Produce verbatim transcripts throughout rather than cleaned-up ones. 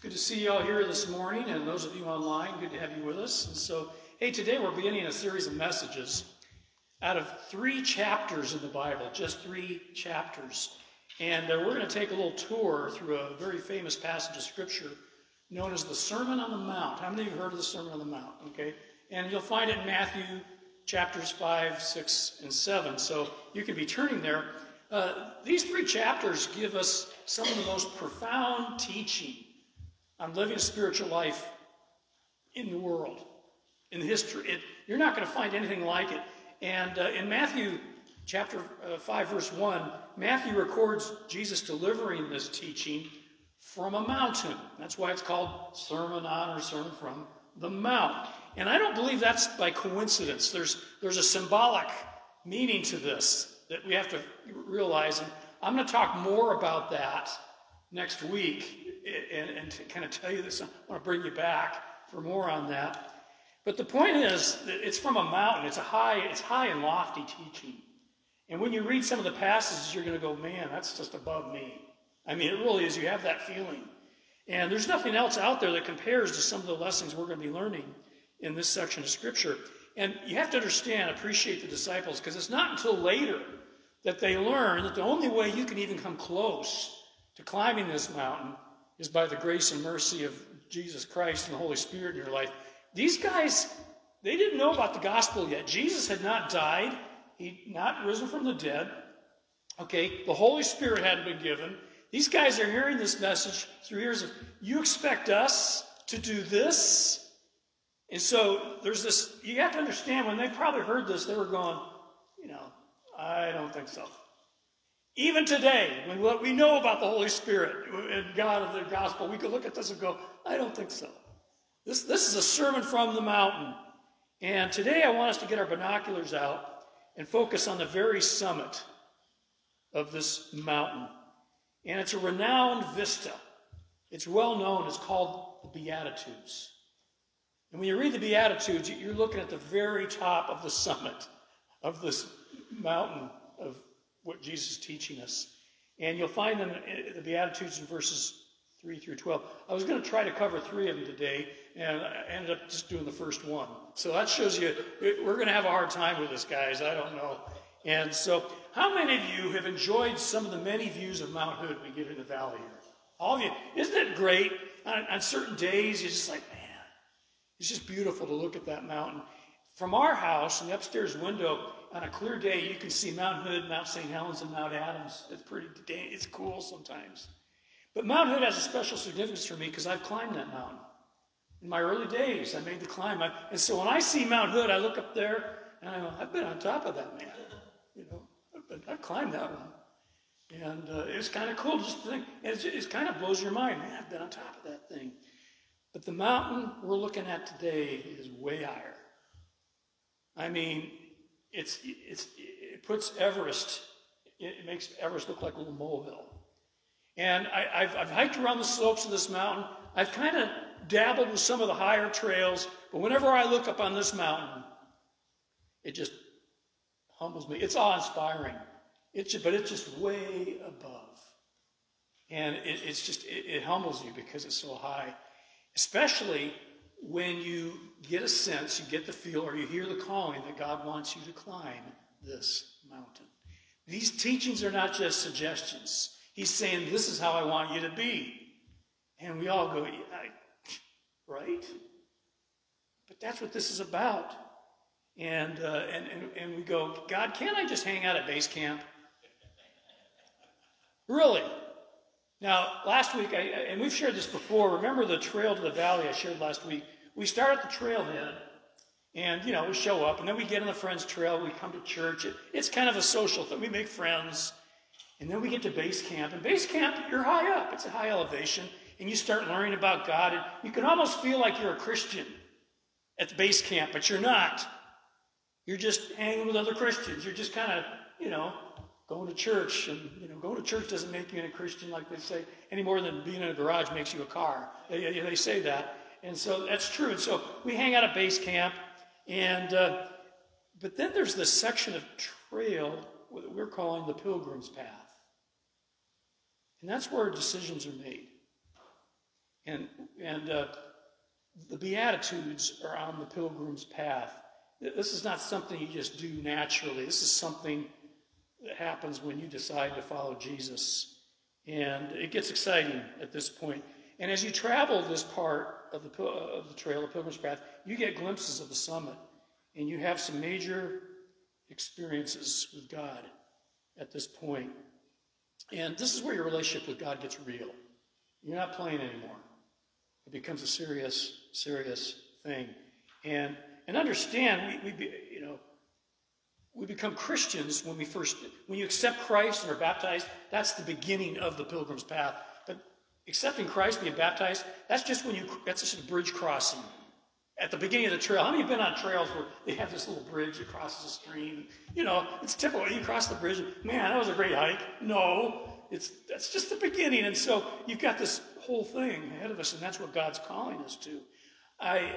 It's good to see you all here this morning, and those of you online, good to have you with us. And so, hey, today we're beginning a series of messages out of three chapters in the Bible, just three chapters. And uh, we're going to take a little tour through a very famous passage of Scripture known as the Sermon on the Mount. How many of you have heard of the Sermon on the Mount? Okay, and you'll find it in Matthew chapters five, six, and seven. So you can be turning there. Uh, these three chapters give us some of the most profound teaching on living a spiritual life in the world, in history. It, you're not going to find anything like it. And uh, in Matthew chapter uh, five, verse one, Matthew records Jesus delivering this teaching from a mountain. That's why it's called Sermon on or Sermon from the Mount. And I don't believe that's by coincidence. There's, there's a symbolic meaning to this that we have to realize. And I'm going to talk more about that next week and, and to kind of tell you this. I want to bring you back for more on that. But the point is that it's from a mountain. It's a high, it's high and lofty teaching. And when you read some of the passages, you're going to go, man, that's just above me. I mean, it really is. You have that feeling. And there's nothing else out there that compares to some of the lessons we're going to be learning in this section of Scripture. And you have to understand, appreciate the disciples, because it's not until later that they learn that the only way you can even come close to climbing this mountain is by the grace and mercy of Jesus Christ and the Holy Spirit in your life. These guys, they didn't know about the gospel yet. Jesus had not died. He had not risen from the dead. Okay, the Holy Spirit hadn't been given. These guys are hearing this message through years of, you expect us to do this? And so there's this, you have to understand, when they probably heard this, they were going, you know, I don't think so. Even today, when what we know about the Holy Spirit and God of the gospel, we could look at this and go, I don't think so. This, this is a sermon from the mountain. And today I want us to get our binoculars out and focus on the very summit of this mountain. And it's a renowned vista. It's well known. It's called the Beatitudes. And when you read the Beatitudes, you're looking at the very top of the summit of this mountain of what Jesus is teaching us. And you'll find them in the Beatitudes in verses three through twelve. I was going to try to cover three of them today, and I ended up just doing the first one. So that shows you, we're going to have a hard time with this, guys. I don't know. And so, how many of you have enjoyed some of the many views of Mount Hood we get in the valley here? All of you. Isn't it great? On, on certain days, you're just like, man, it's just beautiful to look at that mountain. From our house, in the upstairs window, on a clear day, you can see Mount Hood, Mount Saint Helens, and Mount Adams. It's pretty, it's cool sometimes. But Mount Hood has a special significance for me because I've climbed that mountain. In my early days, I made the climb. I, and so when I see Mount Hood, I look up there, and I go, I've been on top of that, man. You know, I've, been, I've climbed that one. And uh, it was kind of cool just to think. And it, it kind of blows your mind. Man, I've been on top of that thing. But the mountain we're looking at today is way higher. I mean, it's it's it puts Everest, it makes Everest look like a little molehill. And I, I've, I've hiked around the slopes of this mountain. I've kind of dabbled with some of the higher trails. But whenever I look up on this mountain, it just humbles me. It's awe-inspiring. It's just, but it's just way above. And it, it's just, it, it humbles you because it's so high. Especially when you get a sense, you get the feel, or you hear the calling that God wants you to climb this mountain. These teachings are not just suggestions. He's saying, this is how I want you to be. And we all go, yeah, right? But that's what this is about. And, uh, and, and, and we go, God, can't I just hang out at base camp? Really? Now, last week, I, and we've shared this before, remember the trail to the valley I shared last week? We start at the trailhead, and, you know, we show up, and then we get on the friends trail, we come to church. It, it's kind of a social thing. We make friends, and then we get to base camp. And base camp, you're high up. It's a high elevation, and you start learning about God. And you can almost feel like you're a Christian at the base camp, but you're not. You're just hanging with other Christians. You're just kind of, you know, going to church, and you know, going to church doesn't make you a Christian, like they say, any more than being in a garage makes you a car. They, they say that, and so that's true. And so we hang out at base camp, and uh, but then there's this section of trail that we're calling the Pilgrim's Path, and that's where decisions are made. And and uh, the Beatitudes are on the pilgrim's path. This is not something you just do naturally. This is something that happens when you decide to follow Jesus. And it gets exciting at this point. And as you travel this part of the of the trail, the pilgrim's path, you get glimpses of the summit. And you have some major experiences with God at this point. And this is where your relationship with God gets real. You're not playing anymore. It becomes a serious, serious thing. And and understand, we, we be, you know, we become Christians when we first, when you accept Christ and are baptized, that's the beginning of the pilgrim's path. But accepting Christ, being baptized, that's just when you, that's just a bridge crossing. At the beginning of the trail, how many have been on trails where they have this little bridge that crosses a stream? You know, it's typical. You cross the bridge, man, that was a great hike. No, it's that's just the beginning. And so you've got this whole thing ahead of us, and that's what God's calling us to. I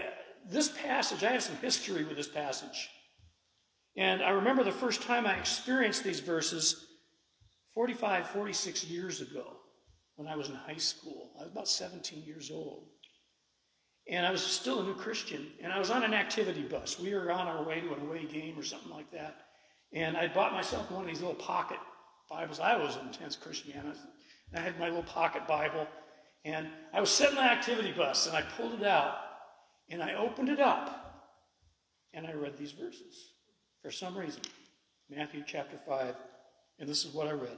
this passage, I have some history with this passage. And I remember the first time I experienced these verses forty-five, forty-six years ago when I was in high school. I was about seventeen years old. And I was still a new Christian, and I was on an activity bus. We were on our way to an away game or something like that, and I bought myself one of these little pocket Bibles. I was an intense Christian, and I had my little pocket Bible, and I was sitting on the activity bus, and I pulled it out, and I opened it up, and I read these verses for some reason. Matthew chapter five, and this is what I read.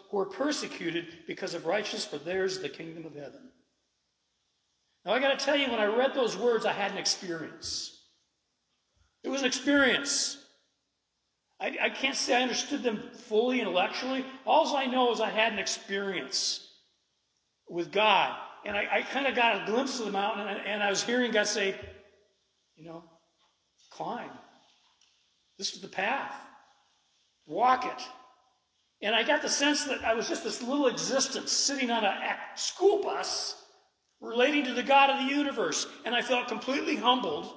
who are persecuted because of righteousness, for theirs is the kingdom of heaven. Now, I got to tell you, when I read those words, I had an experience. It was an experience. I, I can't say I understood them fully intellectually. All I know is I had an experience with God. And I, I kind of got a glimpse of the mountain, and I, and I was hearing God say, you know, climb. This is the path. Walk it. And I got the sense that I was just this little existence sitting on a school bus relating to the God of the universe, and I felt completely humbled,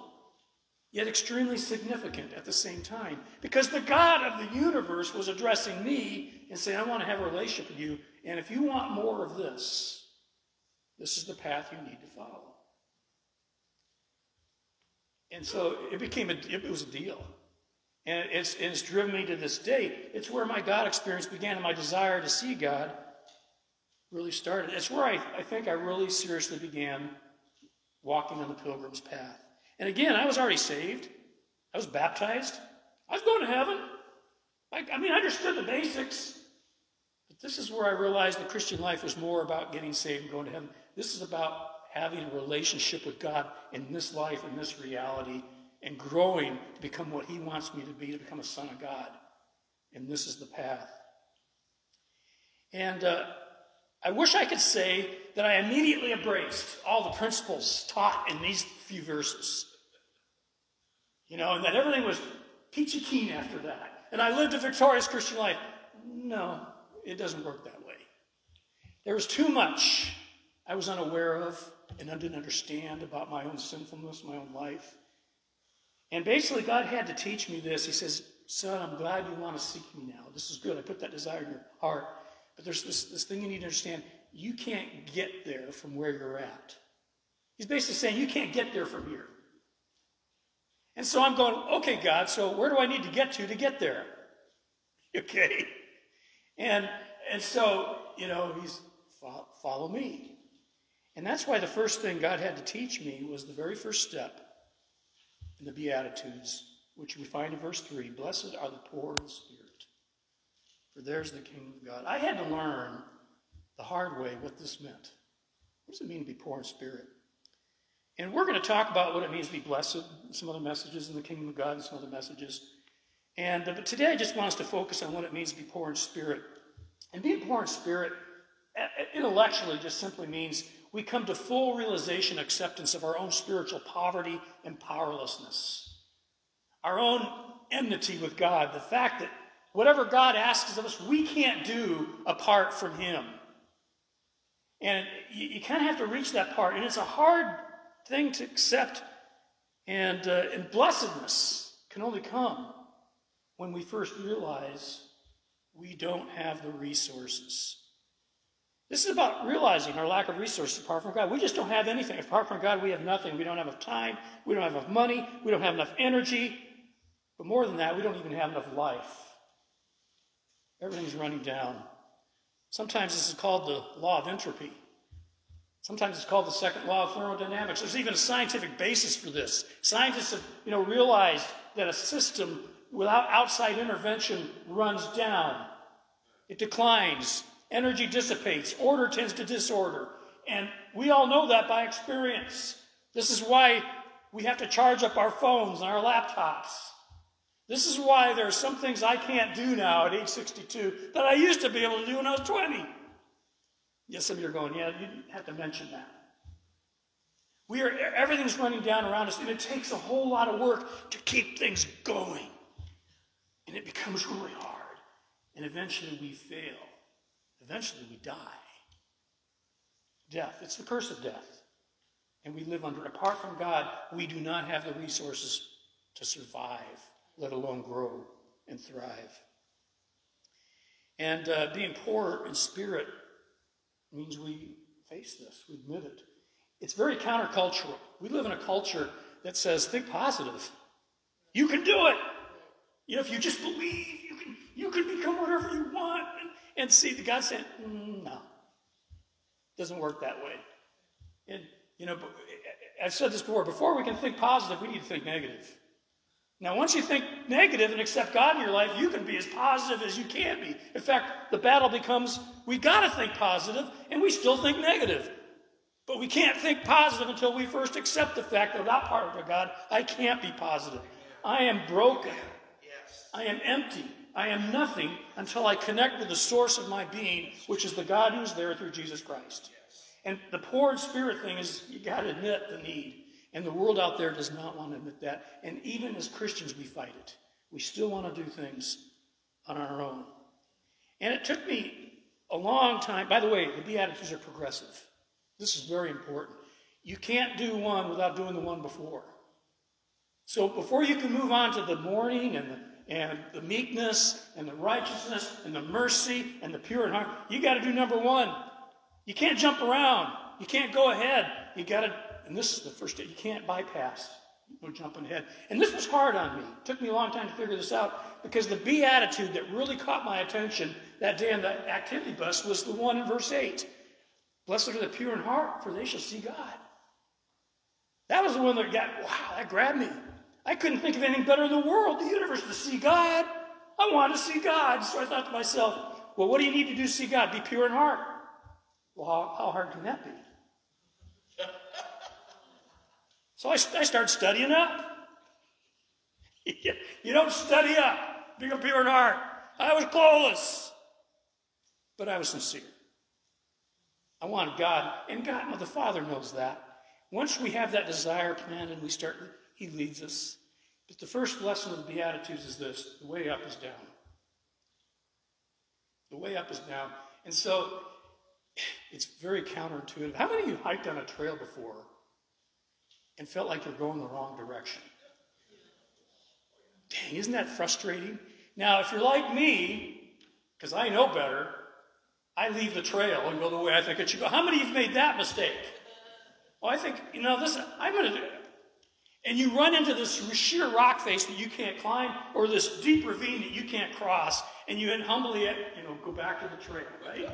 yet extremely significant at the same time, because the God of the universe was addressing me and saying, I want to have a relationship with you, and if you want more of this, this is the path you need to follow. And so it became a, it was a deal. And it's, and it's driven me to this day. It's where my God experience began, and my desire to see God really started. It's where I, I think I really seriously began walking on the pilgrim's path. And again, I was already saved. I was baptized. I was going to heaven. I, I mean, I understood the basics. But this is where I realized the Christian life was more about getting saved and going to heaven. This is about having a relationship with God in this life, in this reality, and growing to become what He wants me to be, to become a son of God. And this is the path. And, uh, I wish I could say that I immediately embraced all the principles taught in these few verses. You know, and that everything was peachy keen after that. And I lived a victorious Christian life. No, it doesn't work that way. There was too much I was unaware of and I didn't understand about my own sinfulness, my own life. And basically God had to teach me this. He says, son, I'm glad you want to seek me now. This is good. I put that desire in your heart. But there's this, this thing you need to understand. You can't get there from where you're at. He's basically saying you can't get there from here. And so I'm going, okay, God, so where do I need to get to to get there? Okay. And and so, you know, he's, follow, follow me. And that's why the first thing God had to teach me was the very first step in the Beatitudes, which we find in verse three. Blessed are the poor in spirit, for there's the kingdom of God. I had to learn the hard way what this meant. What does it mean to be poor in spirit? And we're going to talk about what it means to be blessed, some other messages in the kingdom of God, and some other messages. And but today I just want us to focus on what it means to be poor in spirit. And being poor in spirit intellectually just simply means we come to full realization, acceptance of our own spiritual poverty and powerlessness, our own enmity with God, the fact that whatever God asks of us, we can't do apart from him. And you, you kind of have to reach that part, and it's a hard thing to accept, and, uh, and blessedness can only come when we first realize we don't have the resources. This is about realizing our lack of resources apart from God. We just don't have anything. Apart from God, we have nothing. We don't have enough time. We don't have enough money. We don't have enough energy. But more than that, we don't even have enough life. Everything's running down. Sometimes this is called the law of entropy. Sometimes it's called the second law of thermodynamics. There's even a scientific basis for this. Scientists have, you know, realized that a system without outside intervention runs down. It declines. Energy dissipates. Order tends to disorder. And we all know that by experience. This is why we have to charge up our phones and our laptops. This is why there are some things I can't do now at age sixty-two that I used to be able to do when I was twenty. Yes, some of you are going, yeah, you didn't have to mention that. We are, everything's running down around us, and it takes a whole lot of work to keep things going. And it becomes really hard. And eventually we fail. Eventually we die. Death, it's the curse of death. And we live under it. Apart from God, we do not have the resources to survive, let alone grow and thrive. And uh, being poor in spirit means we face this, we admit it. It's very countercultural. We live in a culture that says, think positive. You can do it. You know, if you just believe, you can you can become whatever you want. And, and see, the God said, mm, no, it doesn't work that way. And, you know, I've said this before, before we can think positive, we need to think negative. Now, once you think negative and accept God in your life, you can be as positive as you can be. In fact, the battle becomes, we've got to think positive, and we still think negative. But we can't think positive until we first accept the fact that without part of God, I can't be positive. I am broken. I am empty. I am nothing until I connect with the source of my being, which is the God who's there through Jesus Christ. And the poor in spirit thing is, you got to admit the need. And the world out there does not want to admit that. And even as Christians, we fight it. We still want to do things on our own. And it took me a long time. By the way, the Beatitudes are progressive. This is very important. You can't do one without doing the one before. So before you can move on to the mourning and the and the meekness, and the righteousness, and the mercy, and the pure in heart. You got to do number one. You can't jump around. You can't go ahead. You got to, and this is the first day, you can't bypass. No jumping ahead. And this was hard on me. It took me a long time to figure this out, because the Beatitude that really caught my attention that day on the activity bus was the one in verse eight. Blessed are the pure in heart, for they shall see God. That was the one that got, wow, that grabbed me. I couldn't think of anything better in the world, the universe, to see God. I wanted to see God. So I thought to myself, well, what do you need to do to see God? Be pure in heart. Well, how, how hard can that be? So I, I started studying up. You don't study up, become pure in heart. I was clueless, but I was sincere. I wanted God, and God, well, the Father knows that. Once we have that desire planted, we start... He leads us. But the first lesson of the Beatitudes is this: the way up is down. The way up is down. And so it's very counterintuitive. How many of you hiked on a trail before and felt like you're going the wrong direction? Dang, isn't that frustrating? Now, if you're like me, because I know better, I leave the trail and go the way I think it should go. How many of you have made that mistake? Well, I think, you know, this, I'm going to do it. And you run into this sheer rock face that you can't climb, or this deep ravine that you can't cross, and you humbly, you know, go back to the trail, right?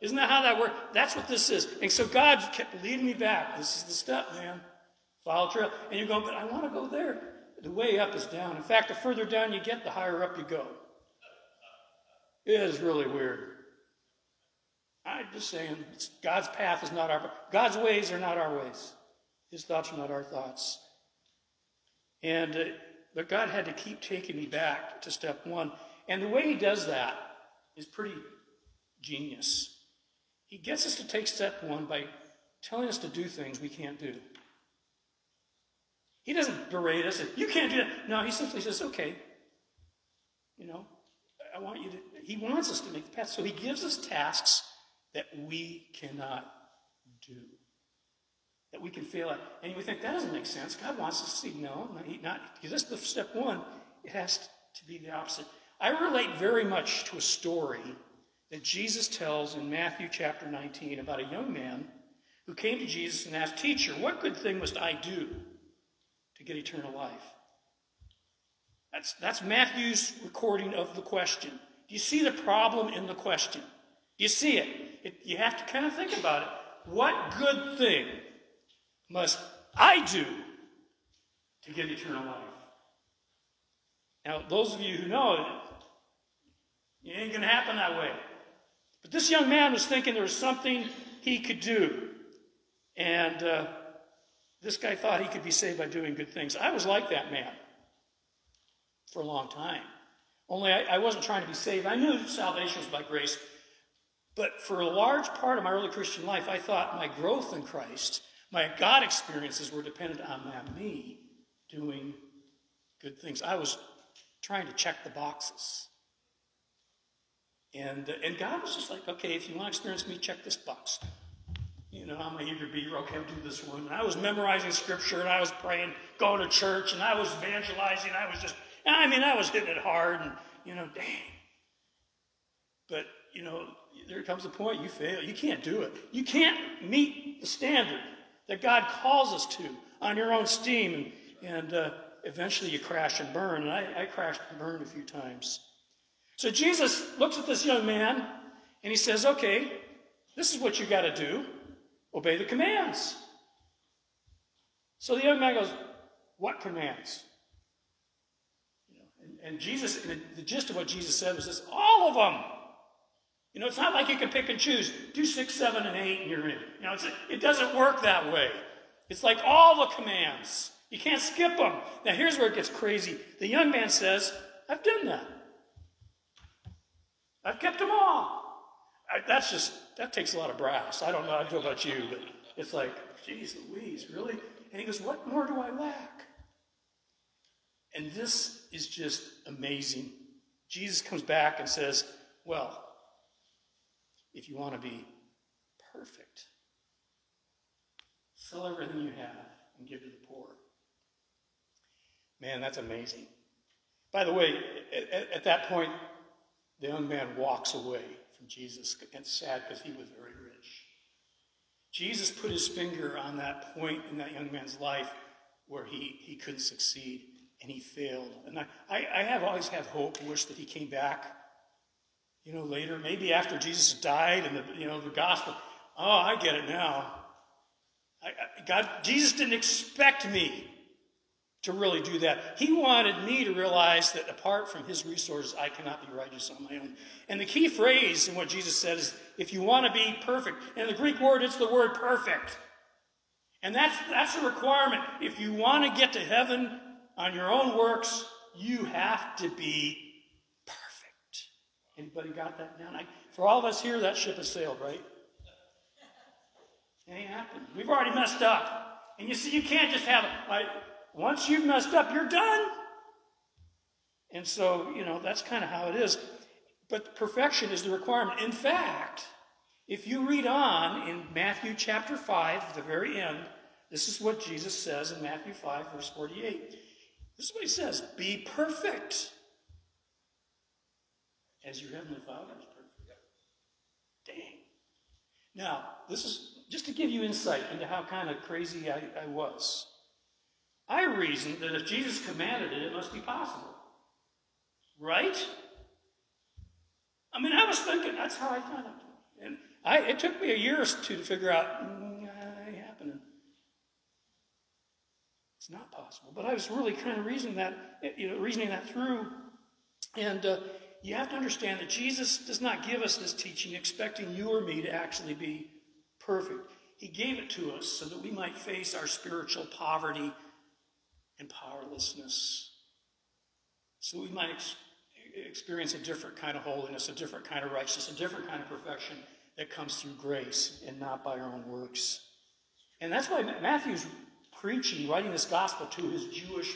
Isn't that how that works? That's what this is. And so God kept leading me back. This is the step, man. Follow the trail. And you're going, but I want to go there. The way up is down. In fact, the further down you get, the higher up you go. It is really weird. I'm just saying, God's path is not our, God's ways are not our ways. His thoughts are not our thoughts. And, uh, but God had to keep taking me back to step one. And the way he does that is pretty genius. He gets us to take step one by telling us to do things we can't do. He doesn't berate us. You can't do that. No, he simply says, okay. You know, I want you to, he wants us to make the path. So he gives us tasks that we cannot do, that we can fail at. And we think, that doesn't make sense. God wants us to see. No, not, he not. Because that's the step one. It has to be the opposite. I relate very much to a story that Jesus tells in Matthew chapter nineteen about a young man who came to Jesus and asked, "Teacher, what good thing must I do to get eternal life?" That's, that's Matthew's recording of the question. Do you see the problem in the question? Do you see it? it? You have to kind of think about it. What good thing must I do to get eternal life? Now, those of you who know, it ain't going to happen that way. But this young man was thinking there was something he could do. And uh, this guy thought he could be saved by doing good things. I was like that man for a long time. Only I, I wasn't trying to be saved. I knew salvation was by grace. But for a large part of my early Christian life, I thought my growth in Christ, my God experiences were dependent on me doing good things. I was trying to check the boxes. And, and God was just like, okay, if you want to experience me, check this box. You know, I'm an eager beaver. Okay, I'll do this one. And I was memorizing scripture, and I was praying, going to church, and I was evangelizing. I was just, I mean, I was hitting it hard, and, you know, dang. But, you know, there comes a point you fail. You can't do it. You can't meet the standard that God calls us to on your own steam. And, and uh, eventually you crash and burn. And I, I crashed and burned a few times. So Jesus looks at this young man, and he says, okay, this is what you got to do. Obey the commands. So the young man goes, what commands? You know, and, and Jesus, and the gist of what Jesus said was this, all of them. You know, it's not like you can pick and choose. Do six, seven, and eight, and you're in. You know, it's, it doesn't work that way. It's like all the commands. You can't skip them. Now, here's where it gets crazy. The young man says, I've done that. I've kept them all. I, that's just, that takes a lot of brass. I don't know, I don't know about you, but it's like, geez Louise, really? And he goes, what more do I lack? And this is just amazing. Jesus comes back and says, well, if you want to be perfect, sell everything you have and give to the poor. Man, that's amazing. By the way, at, at that point, the young man walks away from Jesus, and it's sad because he was very rich. Jesus put his finger on that point in that young man's life where he, he couldn't succeed, and he failed. And I, I, I have always had hope, wish that he came back, you know, later, maybe after Jesus died and, the, you know, the gospel. Oh, I get it now. I, I, God, Jesus didn't expect me to really do that. He wanted me to realize that apart from his resources, I cannot be righteous on my own. And the key phrase in what Jesus said is, if you want to be perfect, and in the Greek word, it's the word perfect. And that's, that's a requirement. If you want to get to heaven on your own works, you have to be perfect. Anybody got that down? I, for all of us here, that ship has sailed, right? It ain't happened. We've already messed up. And you see, you can't just have it. Like, once you've messed up, you're done. And so, you know, that's kind of how it is. But perfection is the requirement. In fact, if you read on in Matthew chapter five, at the very end, this is what Jesus says in Matthew five, verse forty-eight. This is what he says, be perfect as your heavenly Father is perfect. Dang. Now, this is just to give you insight into how kind of crazy I, I was. I reasoned that if Jesus commanded it, it must be possible. Right? I mean, I was thinking, that's how I found out. And I, it took me a year or two to figure out, mm, that ain't happening. It's not possible. But I was really kind of reasoning that, you know, reasoning that through. And uh, you have to understand that Jesus does not give us this teaching expecting you or me to actually be perfect. He gave it to us so that we might face our spiritual poverty and powerlessness, so we might ex- experience a different kind of holiness, a different kind of righteousness, a different kind of perfection that comes through grace and not by our own works. And that's why Matthew's preaching, writing this gospel to his Jewish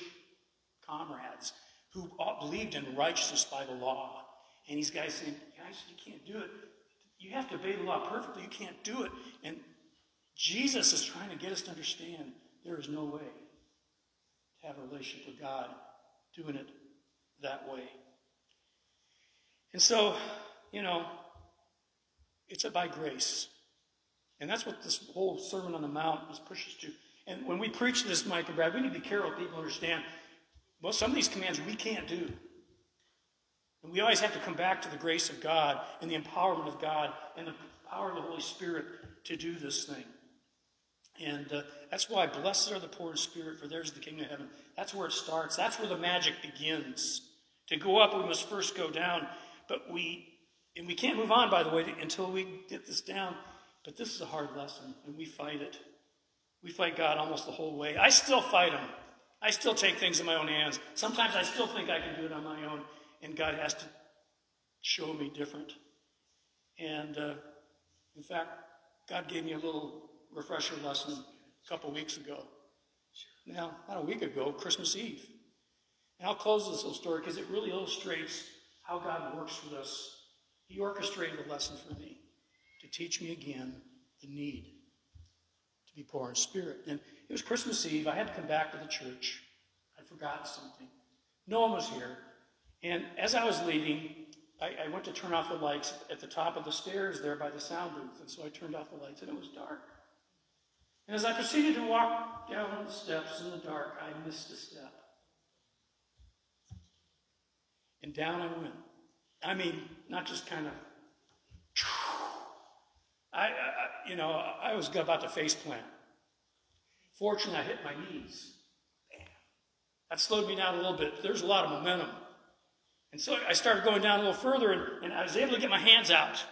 comrades who believed in righteousness by the law. And these guys saying, guys, you can't do it. You have to obey the law perfectly. You can't do it. And Jesus is trying to get us to understand there is no way to have a relationship with God doing it that way. And so, you know, it's by grace. And that's what this whole Sermon on the Mount is pushes to. And when we preach this, Mike and Brad, we need to be careful people understand, well, some of these commands we can't do. And we always have to come back to the grace of God and the empowerment of God and the power of the Holy Spirit to do this thing. And uh, that's why blessed are the poor in spirit, for theirs is the kingdom of heaven. That's where it starts. That's where the magic begins. To go up, we must first go down. But we, and we can't move on, by the way, until we get this down. But this is a hard lesson, and we fight it. We fight God almost the whole way. I still fight him. I still take things in my own hands. Sometimes I still think I can do it on my own, and God has to show me different. And uh, in fact, God gave me a little refresher lesson a couple weeks ago. Now, about a week ago, Christmas Eve. And I'll close this little story because it really illustrates how God works with us. He orchestrated a lesson for me to teach me again the need to be poor in spirit. And it was Christmas Eve. I had to come back to the church. I'd forgotten something. No one was here. And as I was leaving, I, I went to turn off the lights at the top of the stairs there by the sound booth. And so I turned off the lights, and it was dark. And as I proceeded to walk down the steps in the dark, I missed a step. And down I went. I mean, not just kind of... I, I, you know, I was about to face plant. Fortunately, I hit my knees. That slowed me down a little bit. There's a lot of momentum. And so I started going down a little further, and, and I was able to get my hands out.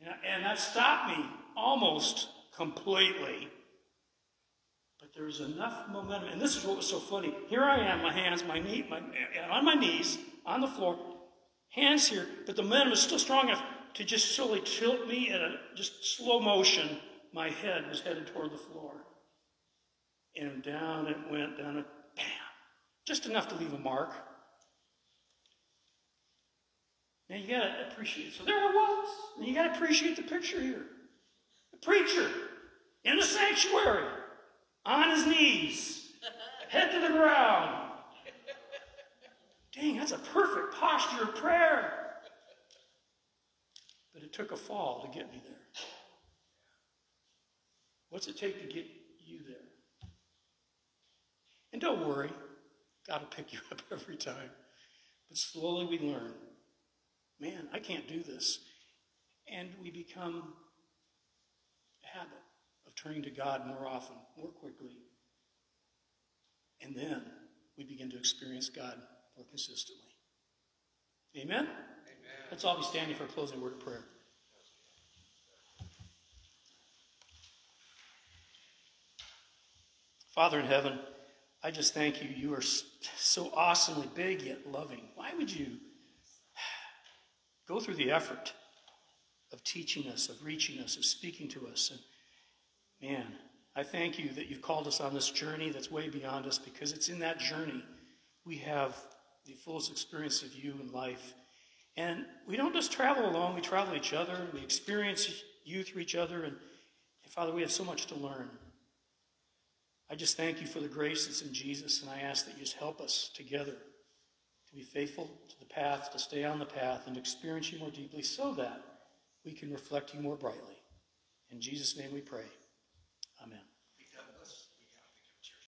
And, I, and that stopped me almost completely. But there was enough momentum. And this is what was so funny. Here I am, my hands, my knee, my, on my knees, on the floor, hands here, but the momentum is still strong enough to just slowly tilt me in a just slow motion. My head was headed toward the floor. And down it went, down it, bam. Just enough to leave a mark. Now you gotta appreciate it. So there it was. And you gotta appreciate the picture here. The preacher in the sanctuary, on his knees, head to the ground. Dang, that's a perfect posture of prayer. But it took a fall to get me there. What's it take to get you there? And don't worry, God will pick you up every time. But slowly we learn, man, I can't do this. And we become a habit of turning to God more often, more quickly. And then we begin to experience God more consistently. Amen? Let's all be standing for a closing word of prayer. Father in heaven, I just thank you. You are so awesomely big yet loving. Why would you go through the effort of teaching us, of reaching us, of speaking to us? And man, I thank you that you've called us on this journey that's way beyond us, because it's in that journey we have the fullest experience of you in life. And we don't just travel alone, we travel each other, and we experience you through each other, and, and Father, we have so much to learn. I just thank you for the grace that's in Jesus, and I ask that you just help us together to be faithful to the path, to stay on the path, and to experience you more deeply so that we can reflect you more brightly. In Jesus' name we pray. Amen.